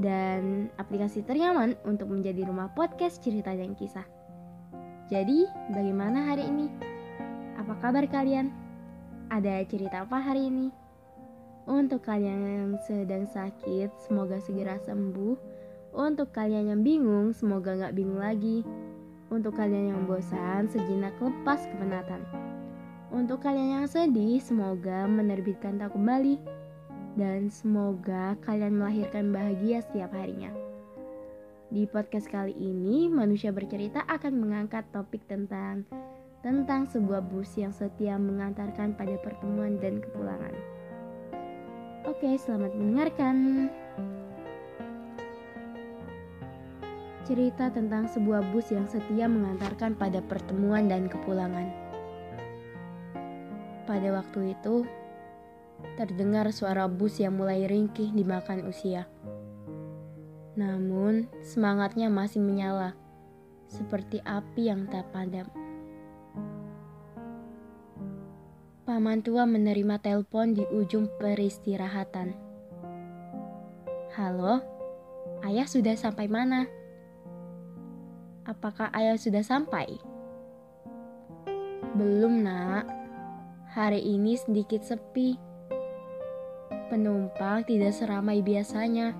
dan aplikasi ternyaman untuk menjadi rumah podcast cerita dan kisah. Jadi, bagaimana hari ini? Apa kabar kalian? Ada cerita apa hari ini? Untuk kalian yang sedang sakit, semoga segera sembuh. Untuk kalian yang bingung, semoga gak bingung lagi. Untuk kalian yang bosan, sejenak lepas kepenatan. Untuk kalian yang sedih, semoga menerbitkan tak kembali. Dan semoga kalian melahirkan bahagia setiap harinya. Di podcast kali ini, Manusia Bercerita akan mengangkat topik tentang sebuah bus yang setia mengantarkan pada pertemuan dan kepulangan. Oke, selamat mendengarkan. Cerita tentang sebuah bus yang setia mengantarkan pada pertemuan dan kepulangan. Pada waktu itu, terdengar suara bus yang mulai ringkih dimakan usia. Namun, semangatnya masih menyala, seperti api yang tak padam. Paman tua menerima telepon di ujung peristirahatan. "Halo, ayah sudah sampai mana? Apakah ayah sudah sampai?" "Belum, nak. Hari ini sedikit sepi. Penumpang tidak seramai biasanya."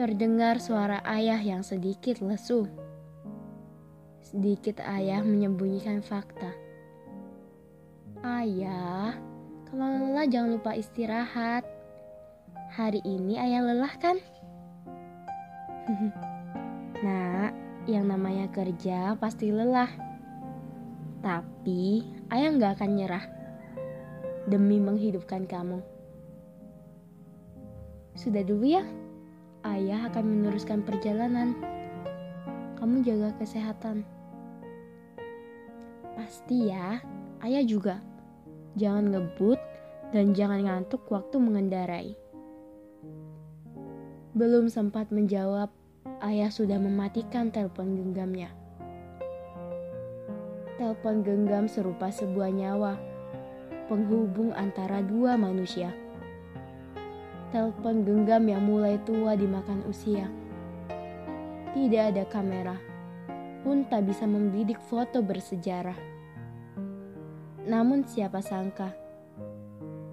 Terdengar suara ayah yang sedikit lesu. Sedikit ayah menyembunyikan fakta. "Ayah, kalau lelah jangan lupa istirahat. Hari ini ayah lelah kan?" "Nah, yang namanya kerja pasti lelah. Tapi, ayah gak akan nyerah demi menghidupkan kamu. Sudah dulu ya, ayah akan meneruskan perjalanan. Kamu jaga kesehatan." "Pasti ya, ayah juga. Jangan ngebut dan jangan ngantuk waktu mengendarai." Belum sempat menjawab, ayah sudah mematikan telepon genggamnya. Telepon genggam serupa sebuah nyawa, penghubung antara dua manusia. Telepon genggam yang mulai tua dimakan usia. Tidak ada kamera, pun tak bisa membidik foto bersejarah. Namun siapa sangka,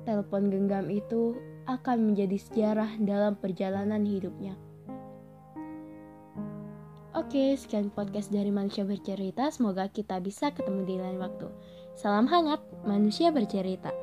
telepon genggam itu akan menjadi sejarah dalam perjalanan hidupnya. Oke, sekian podcast dari Manusia Bercerita. Semoga kita bisa ketemu di lain waktu. Salam hangat, Manusia Bercerita.